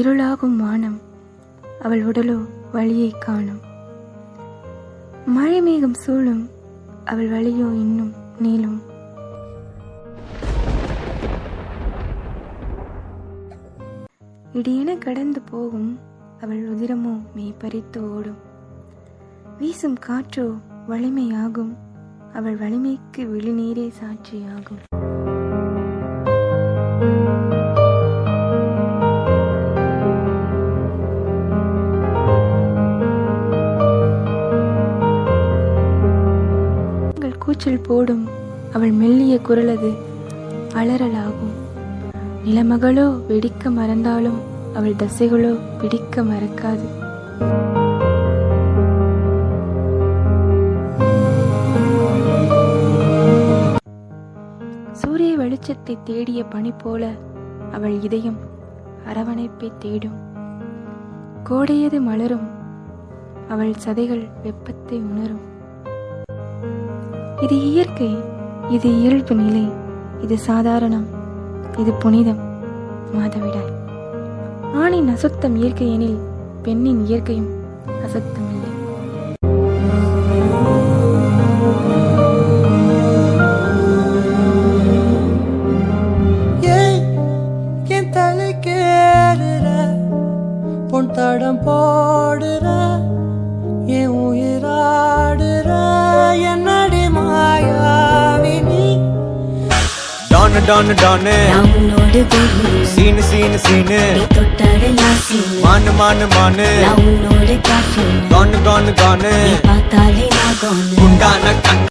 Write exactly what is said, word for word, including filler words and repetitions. இருளாகும் வானம், அவள் உடலோ வழியை காணும். மழை மேகம் சூழும், அவள் வழியோ இன்னும் நீளும். இடியென கடந்து போகும், அவள் உதிரமோ மெய்பறித்து ஓடும். வீசும் காற்றோ வலிமையாகும், அவள் வலிமைக்கு விழிநீரே சாட்சியாகும். அவள் கூச்சல் போடும், அவள் மெல்லிய குரலது அலறலாகும். நிலமகளோ வெடிக்க மறந்தாலும், அவள் தசைகளோ பிடிக்க மறக்காது. சூரிய வெளிச்சத்தை தேடிய பனி போல அவள் இதயம் அரவணைப்பை தேடும். கோடையது மலரும், அவள் சதைகள் வெப்பத்தை உணரும். இது இயற்கை, இது இயல்பு நிலை, இது சாதாரணம், இது புனிதம். மாதவிடாய். ஆணின் அசுத்தம் இயற்கை எனில், பெண்ணின் இயற்கையும் அசுத்தம் இல்லை. தடம் போடுற என் உயிராடுற என்னடி மாயாவினி. டான டான டானே உன்னோடு போகும், சீனு சீனு சீனு தொட்டடலா சீனு, மானு மானு மானு உன்னோடு காஃபி, கானு கானு கானு பார்த்தாலே நான் கானு.